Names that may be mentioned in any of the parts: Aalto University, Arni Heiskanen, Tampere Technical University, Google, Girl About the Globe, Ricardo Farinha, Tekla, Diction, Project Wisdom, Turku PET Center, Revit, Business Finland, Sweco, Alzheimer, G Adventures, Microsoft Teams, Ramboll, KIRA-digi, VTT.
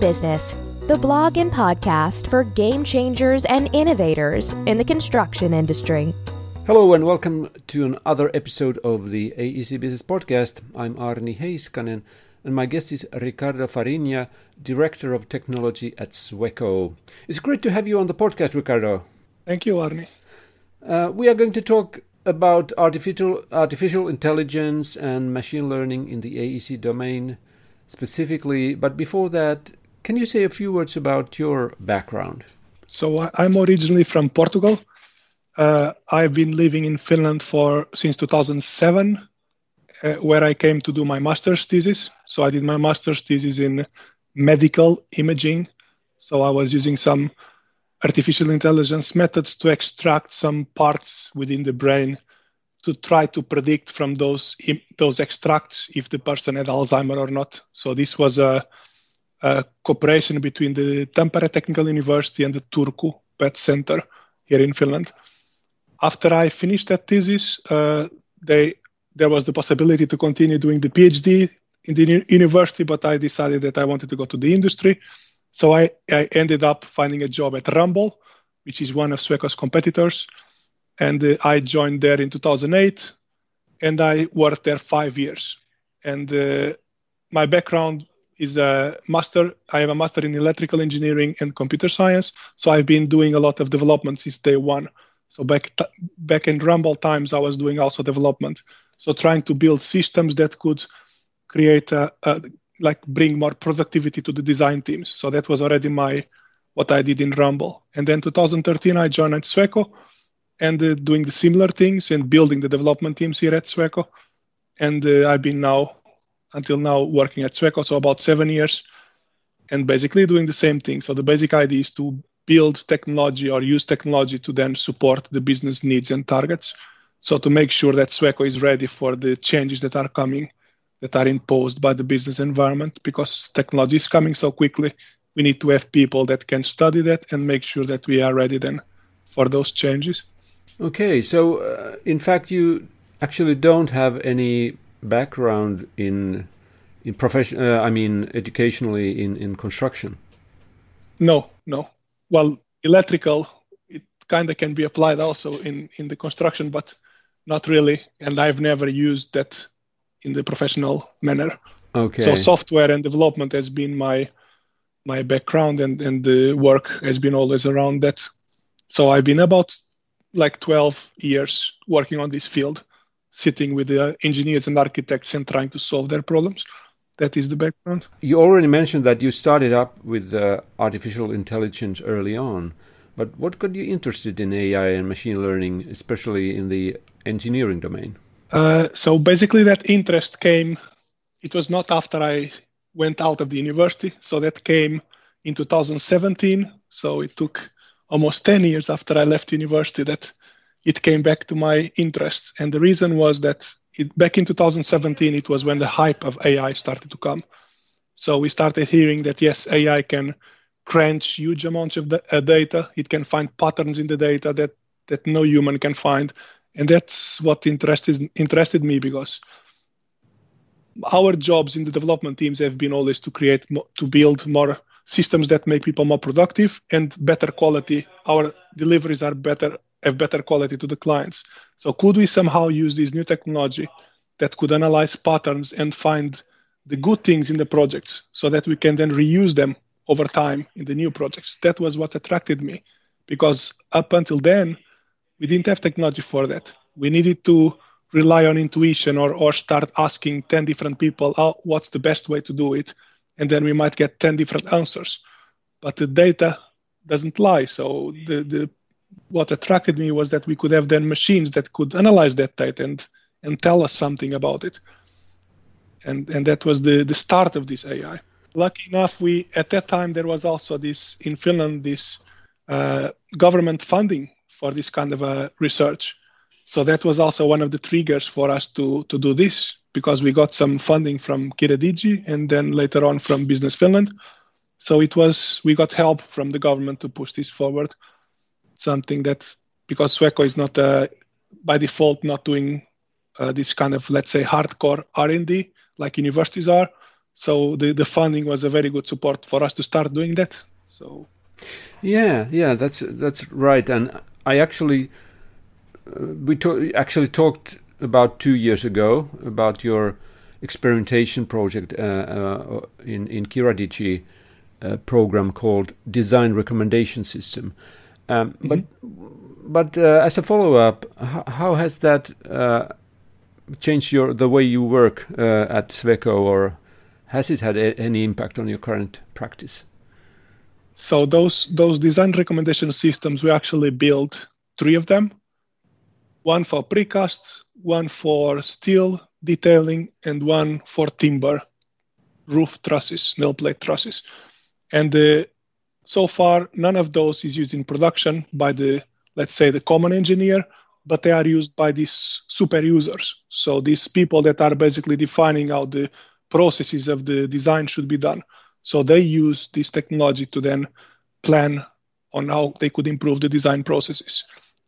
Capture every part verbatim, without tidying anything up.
Business, the blog and podcast for game changers and innovators in the construction industry. Hello and welcome to another episode of the A E C Business Podcast. I'm Arni Heiskanen and my guest is Ricardo Farinha, Director of Technology at Sweco. It's great to have you on the podcast, Ricardo. Thank you, Arni. Uh, we are going to talk about artificial, artificial intelligence and machine learning in the A E C domain specifically. But before that, can you say a few words about your background? So I'm originally from Portugal. Uh, I've been living in Finland for since two thousand seven, uh, where I came to do my master's thesis. So I did my master's thesis in medical imaging. So I was using some artificial intelligence methods to extract some parts within the brain to try to predict from those those extracts if the person had Alzheimer or not. So this was a, a cooperation between the Tampere Technical University and the Turku P E T Center here in Finland. After I finished that thesis, uh, they there was the possibility to continue doing the PhD in the university, but I decided that I wanted to go to the industry. So I, I ended up finding a job at Ramboll, which is one of Sweco's competitors. And uh, I joined there in two thousand eight, and I worked there five years. And uh, my background is a master. I have a master in electrical engineering and computer science. So I've been doing a lot of development since day one. So back, t- back in Ramboll times, I was doing also development. So trying to build systems that could create a, a like bring more productivity to the design teams. So that was already my what I did in Ramboll. And then two thousand thirteen, I joined at Sweco and uh, doing the similar things and building the development teams here at Sweco. And uh, I've been now, until now, working at Sweco, so about seven years, and basically doing the same thing. So the basic idea is to build technology or use technology to then support the business needs and targets. So to make sure that Sweco is ready for the changes that are coming, that are imposed by the business environment, because technology is coming so quickly. We need to have people that can study that and make sure that we are ready then for those changes. Okay, so uh, in fact, you actually don't have any background in in profession. Uh, I mean, educationally in, in construction. No, no. Well, electrical it kind of can be applied also in in the construction, but not really. And I've never used that in the professional manner. Okay. So software and development has been my my background, and, and the work has been always around that. So I've been about like twelve years working on this field, sitting with the engineers and architects and trying to solve their problems. That is the background. You already mentioned that you started up with uh, artificial intelligence early on, but what got you interested in A I and machine learning, especially in the engineering domain? Uh, so basically that interest came, it was not after I went out of the university. So that came in two thousand seventeen. So it took almost ten years after I left university that it came back to my interests. And the reason was that it, back in two thousand seventeen, it was when the hype of A I started to come. So we started hearing that, yes, A I can crunch huge amounts of the, uh, data. It can find patterns in the data that, that no human can find. And that's what interested, interested me, because our jobs in the development teams have been always to create, to build more systems that make people more productive and better quality. Our deliveries are better, have better quality to the clients. So could we somehow use this new technology that could analyze patterns and find the good things in the projects so that we can then reuse them over time in the new projects? That was what attracted me, because up until then, we didn't have technology for that. We needed to rely on intuition or or start asking ten different people, oh, what's the best way to do it? And then we might get ten different answers. But the data doesn't lie. So the, the what attracted me was that we could have then machines that could analyze that data and, and tell us something about it. And and that was the, the start of this A I. Lucky enough, we at that time, there was also this, in Finland, this uh, government funding for this kind of uh, research. So that was also one of the triggers for us to, to do this, because we got some funding from KIRA-digi and then later on from Business Finland. So it was, we got help from the government to push this forward, something that, because Sweco is not, uh, by default, not doing uh, this kind of, let's say, hardcore R and D like universities are. So the, the funding was a very good support for us to start doing that. So, yeah, yeah, that's that's right. And I actually uh, we to- actually talked about two years ago about your experimentation project uh, uh, in in KIRA-digi uh, program called Design Recommendation System. Um, mm-hmm. But but uh, as a follow up, how, how has that uh, changed your the way you work uh, at Sweco, or has it had a, any impact on your current practice? So those those design recommendation systems, we actually built three of them, one for precast, one for steel detailing, and one for timber roof trusses, nail plate trusses. And uh, so far, none of those is used in production by the, let's say, the common engineer, but they are used by these super users. So these people that are basically defining how the processes of the design should be done. So they use this technology to then plan on how they could improve the design processes.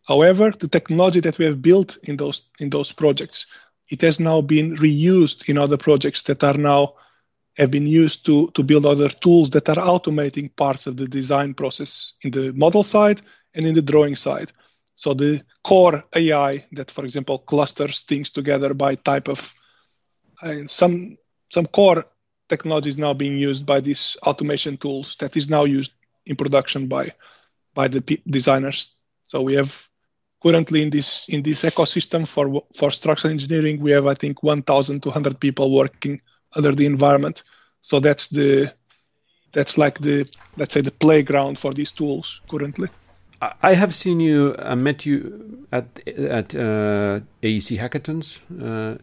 However, the technology that we have built in those in those projects, it has now been reused in other projects that are now have been used to, to build other tools that are automating parts of the design process in the model side and in the drawing side. So the core A I that, for example, clusters things together by type of uh, some some core technology is now being used by these automation tools that is now used in production by by the p- designers. So we have currently in this in this ecosystem for for structural engineering, we have I think twelve hundred people working under the environment. So that's the that's like the let's say the playground for these tools currently. I have seen you. I met you at at uh, A E C hackathons. Uh,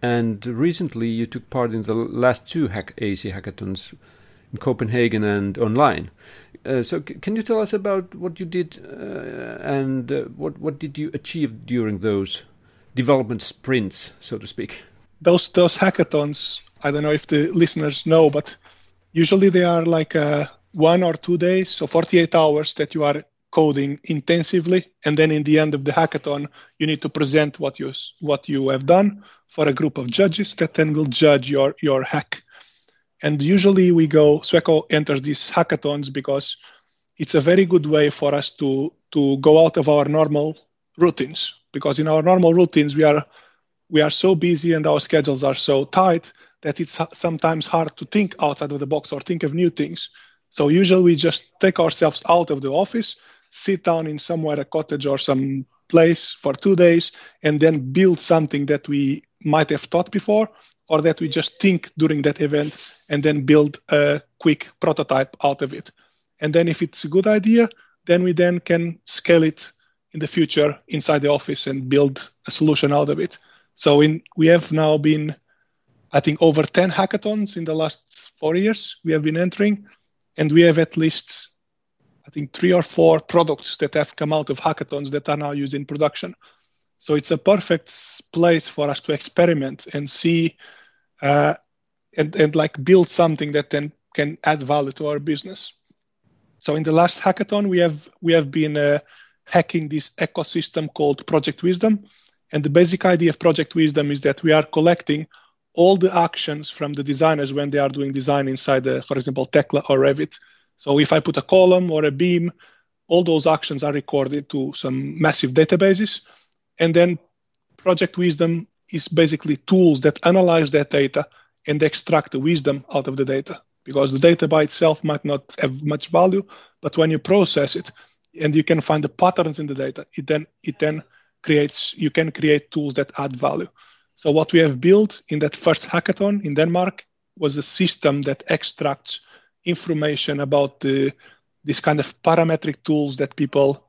And recently, you took part in the last two hack- A E C hackathons in Copenhagen and online. Uh, so, c- can you tell us about what you did uh, and uh, what what did you achieve during those development sprints, so to speak? Those those hackathons. I don't know if the listeners know, but usually they are like uh, one or two days, so forty-eight hours that you are coding intensively, and then in the end of the hackathon, you need to present what you what you have done for a group of judges that then will judge your your hack. And usually we go, Sweco enters these hackathons because it's a very good way for us to to go out of our normal routines. Because in our normal routines, we are we are so busy and our schedules are so tight that it's sometimes hard to think outside of the box or think of new things. So usually we just take ourselves out of the office, sit down in somewhere, a cottage or some place for two days, and then build something that we might have thought before or that we just think during that event and then build a quick prototype out of it. And then if it's a good idea, then we then can scale it in the future inside the office and build a solution out of it. So in we have now been, I think, over ten hackathons in the last four years we have been entering, and we have at least I think three or four products that have come out of hackathons that are now used in production. So it's a perfect place for us to experiment and see uh, and, and like build something that then can add value to our business. So in the last hackathon, we have we have been uh, hacking this ecosystem called Project Wisdom. And the basic idea of Project Wisdom is that we are collecting all the actions from the designers when they are doing design inside, the, for example, Tekla or Revit. So if I put a column or a beam, all those actions are recorded to some massive databases. And then Project Wisdom is basically tools that analyze that data and extract the wisdom out of the data. Because the data by itself might not have much value, but when you process it and you can find the patterns in the data, it then it then creates, you can create tools that add value. So what we have built in that first hackathon in Denmark was a system that extracts information about the, this kind of parametric tools that people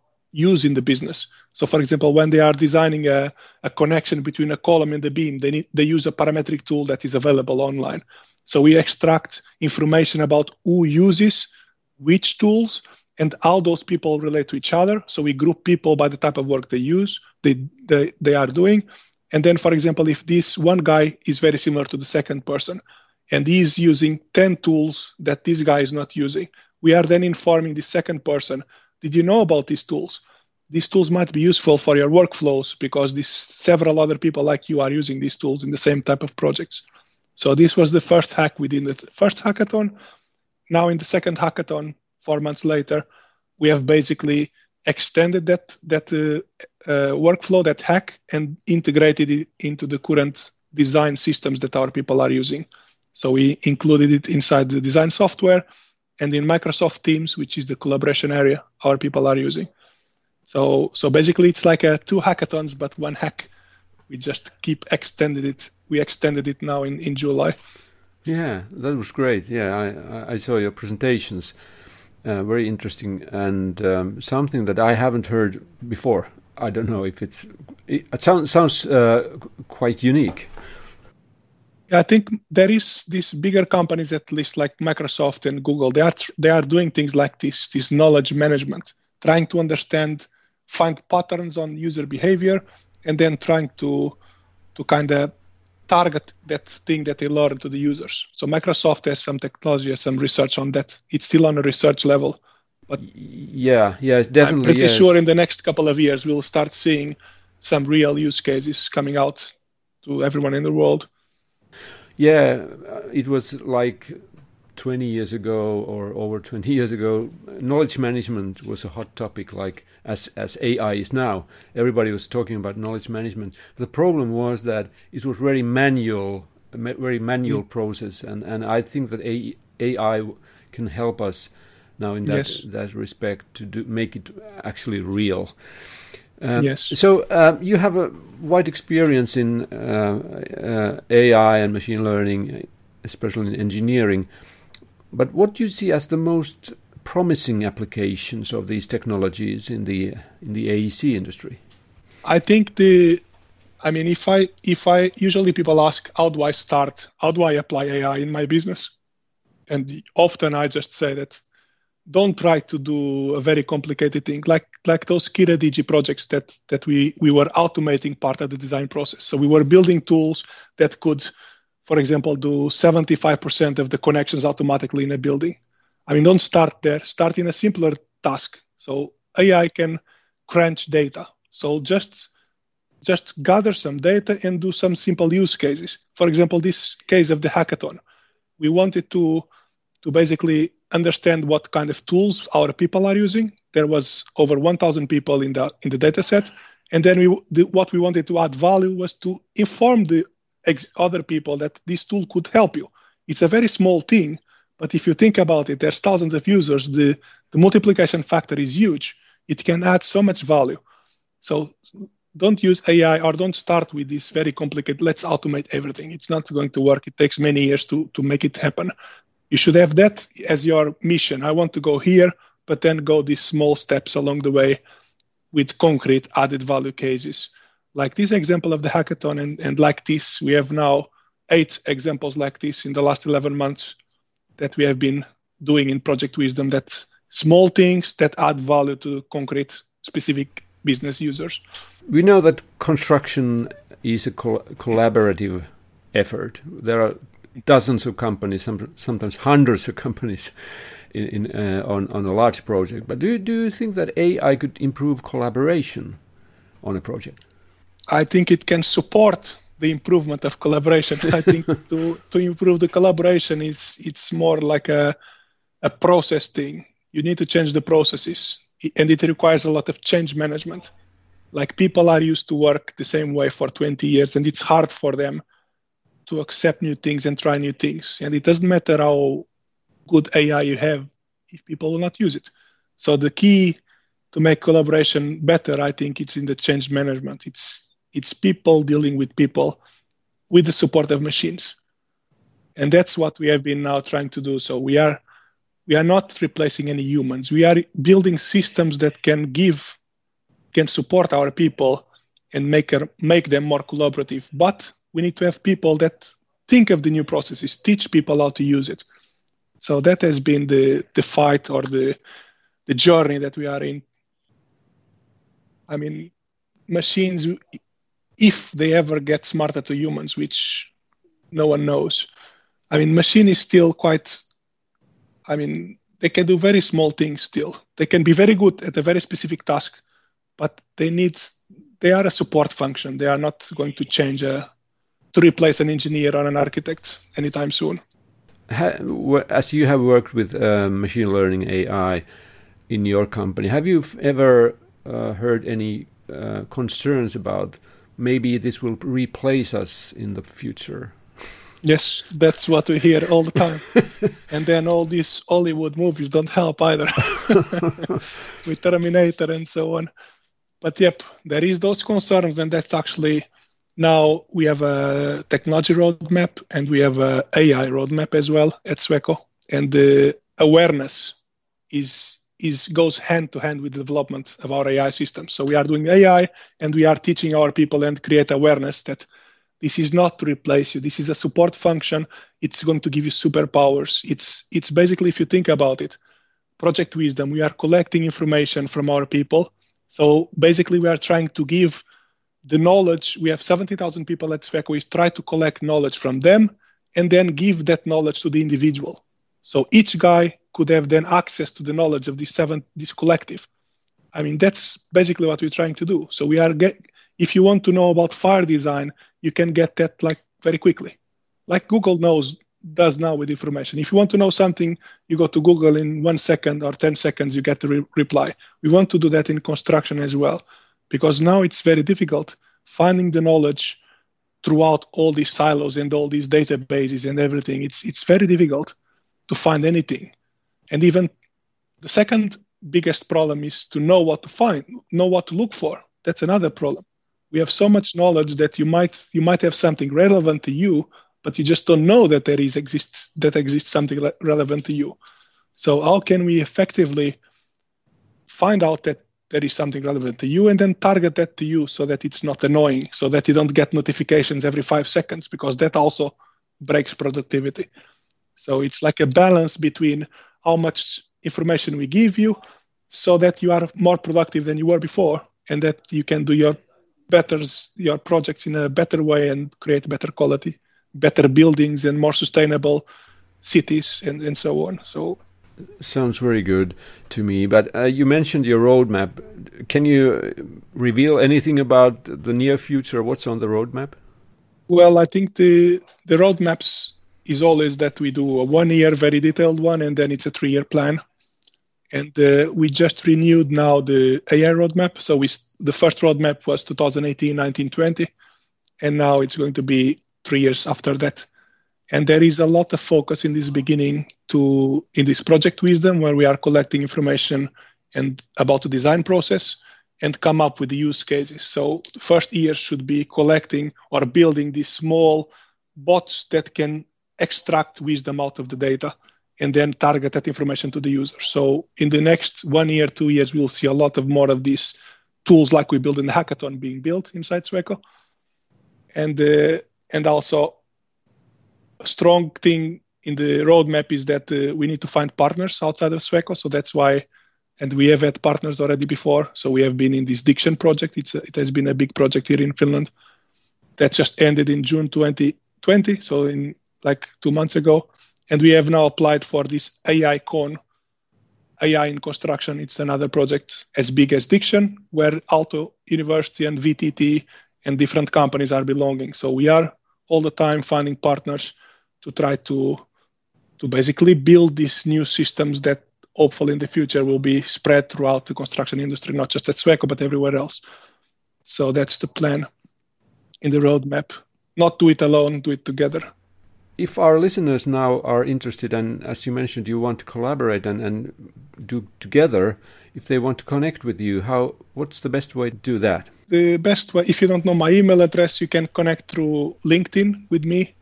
use in the business. So, for example, when they are designing a, a connection between a column and the beam, they need, they use a parametric tool that is available online. So we extract information about who uses which tools and how those people relate to each other. So we group people by the type of work they use, they they, they are doing. And then, for example, if this one guy is very similar to the second person, and he's using ten tools that this guy is not using, we are then informing the second person, did you know about these tools? These tools might be useful for your workflows because these several other people like you are using these tools in the same type of projects. So this was the first hack within the first hackathon. Now in the second hackathon, four months later, we have basically extended that, that uh, uh, workflow, that hack, and integrated it into the current design systems that our people are using. So we included it inside the design software and in Microsoft Teams, which is the collaboration area our people are using. So, so basically it's like a two hackathons, but one hack. We just keep extended it. We extended it now in, in July. Yeah, that was great. Yeah, I, I saw your presentations. Uh, very interesting, and um, something that I haven't heard before. I don't know if it's... It, it sounds, sounds uh, quite unique. I think there is these bigger companies, at least like Microsoft and Google, they are, they are doing things like this, this knowledge management, trying to understand, find patterns on user behavior, and then trying to, to kind of target that thing that they learn to the users. So Microsoft has some technology, has some research on that. It's still on a research level, but yeah, yeah, definitely. I'm pretty yes. sure in the next couple of years we'll start seeing some real use cases coming out to everyone in the world. Yeah, it was like twenty years ago or over twenty years ago, knowledge management was a hot topic, like as, as A I is now. Everybody was talking about knowledge management. The problem was that it was very manual, a very manual mm. process. And, and I think that A I can help us now in that, yes. that respect to do, make it actually real. Uh, yes. So uh, you have a wide experience in uh, uh, A I and machine learning, especially in engineering. But what do you see as the most promising applications of these technologies in the in the A E C industry? I think the, I mean, if I if I usually people ask, how do I start? How do I apply A I in my business? And often I just say that don't try to do a very complicated thing, like like those KIRA-digi projects that that we we were automating part of the design process. So we were building tools that could, for example, do seventy-five percent of the connections automatically in a building. I mean, don't start there. Start in a simpler task. So A I can crunch data. So just, just gather some data and do some simple use cases. For example, this case of the hackathon, we wanted to, to basically understand what kind of tools our people are using. There was over one thousand people in the, in the data set. And then we, the, what we wanted to add value was to inform the other people that this tool could help you. It's a very small thing, but if you think about it, there's thousands of users, the, the multiplication factor is huge. It can add so much value. So don't use A I or don't start with this very complicated, let's automate everything. It's not going to work. It takes many years to, to make it happen. You should have that as your mission. I want to go here, but then go these small steps along the way with concrete added value cases. Like this example of the hackathon, and, and like this, we have now eight examples like this in the last eleven months that we have been doing in Project Wisdom, that small things that add value to concrete specific business users. We know that construction is a col collaborative effort. There are dozens of companies, some, sometimes hundreds of companies in, in, uh, on, on a large project. But do you, do you think that A I could improve collaboration on a project? I think it can support the improvement of collaboration. I think to, to improve the collaboration, is it's more like a, a process thing. You need to change the processes, and it requires a lot of change management. Like people are used to work the same way for twenty years, and it's hard for them to accept new things and try new things. And it doesn't matter how good A I you have if people will not use it. So the key to make collaboration better, I think it's in the change management. It's It's people dealing with people with the support of machines. And that's what we have been now trying to do. So we are we are not replacing any humans. We are building systems that can give, can support our people and make, her, make them more collaborative. But we need to have people that think of the new processes, teach people how to use it. So that has been the, the fight or the, the journey that we are in. I mean, machines... if they ever get smarter to humans, which no one knows. I mean, machine is still quite, I mean, they can do very small things still. They can be very good at a very specific task, but they need, they are a support function. They are not going to change a, to replace an engineer or an architect anytime soon. As you have worked with uh, machine learning A I in your company, have you ever uh, heard any uh, concerns about maybe this will replace us in the future? Yes, that's what we hear all the time. And then all these Hollywood movies don't help either with Terminator and so on. But yep, there is those concerns, and that's actually now we have a technology roadmap and we have an A I roadmap as well at Sweco. And the awareness is is goes hand to hand with the development of our A I system. So we are doing A I and we are teaching our people and create awareness that this is not to replace you. This is a support function. It's going to give you superpowers. It's it's basically, if you think about it, Project Wisdom, we are collecting information from our people. So basically, we are trying to give the knowledge. We have seventy thousand people at Sweco. We try to collect knowledge from them and then give that knowledge to the individual. So each guy could have then access to the knowledge of this, seven, this collective. I mean, that's basically what we're trying to do. So we are get, if you want to know about fire design, you can get that like very quickly, like Google knows does now with information. If you want to know something, you go to Google in one second or ten seconds, you get the re- reply. We want to do that in construction as well, because now it's very difficult finding the knowledge throughout all these silos and all these databases and everything. It's it's very difficult to find anything. And even the second biggest problem is to know what to find, know what to look for. That's another problem. We have so much knowledge that you might you might have something relevant to you, but you just don't know that there is exists that exists something le- relevant to you. So how can we effectively find out that there is something relevant to you and then target that to you so that it's not annoying, so that you don't get notifications every five seconds, because that also breaks productivity. So it's like a balance between how much information we give you so that you are more productive than you were before and that you can do your better your projects in a better way and create better quality, better buildings and more sustainable cities and, and so on. So sounds very good to me. But uh, you mentioned your roadmap. Can you reveal anything about the near future? What's on the roadmap? Well, I think the the roadmaps is always that we do a one-year very detailed one, and then it's a three-year plan. And uh, we just renewed now the A I roadmap. So we st- the first roadmap was twenty eighteen, nineteen, twenty, and now it's going to be three years after that. And there is a lot of focus in this beginning to in this Project Wisdom, where we are collecting information and about the design process and come up with the use cases. So the first year should be collecting or building these small bots that can extract wisdom out of the data and then target that information to the user. So in the next one year, two years, we'll see a lot of more of these tools like we build in the hackathon being built inside Sweco. And uh, and also a strong thing in the roadmap is that uh, we need to find partners outside of Sweco. So that's why, and we have had partners already before. So we have been in this Diction project. It's a, it has been a big project here in Finland that just ended in June twenty twenty. So in like two months ago. And we have now applied for this A I-con, A I in construction. It's another project as big as Diction, where Aalto University and V T T and different companies are belonging. So we are all the time finding partners to try to, to basically build these new systems that hopefully in the future will be spread throughout the construction industry, not just at Sweco, but everywhere else. So that's the plan in the roadmap. Not do it alone, do it together. If our listeners now are interested, and as you mentioned, you want to collaborate and, and do together, if they want to connect with you, how? What's the best way to do that? The best way, if you don't know my email address, you can connect through LinkedIn with me.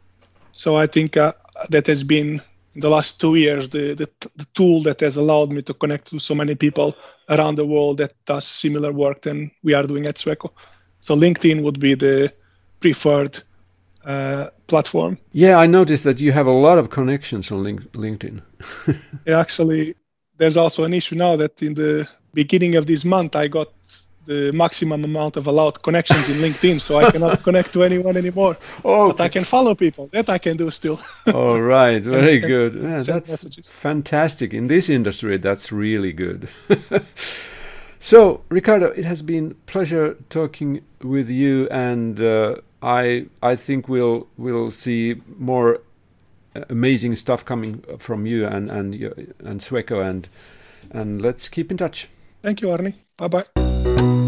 So I think uh, that has been, in the last two years, the, the, the tool that has allowed me to connect to so many people around the world that does similar work than we are doing at Sweco. So LinkedIn would be the preferred Uh, platform. Yeah, I noticed that you have a lot of connections on link- LinkedIn. Yeah, actually, there's also an issue now that in the beginning of this month, I got the maximum amount of allowed connections in LinkedIn, so I cannot connect to anyone anymore. Oh, but I can follow people. That I can do still. All right, very good. Yeah, that's messages. Fantastic. In this industry, that's really good. So, Ricardo, it has been a pleasure talking with you, and uh, I I think we'll we'll see more amazing stuff coming from you and and and Sweco, and and let's keep in touch. Thank you, Arni. Bye bye.